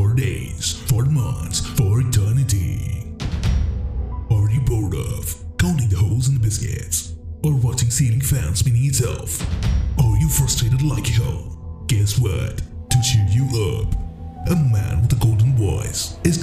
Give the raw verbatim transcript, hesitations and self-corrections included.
for days, for months, for eternity. Are you bored of counting the holes in the biscuits? Or watching ceiling fans spinning itself? Are you frustrated like hell? Guess what? To cheer you up, a man with a golden voice is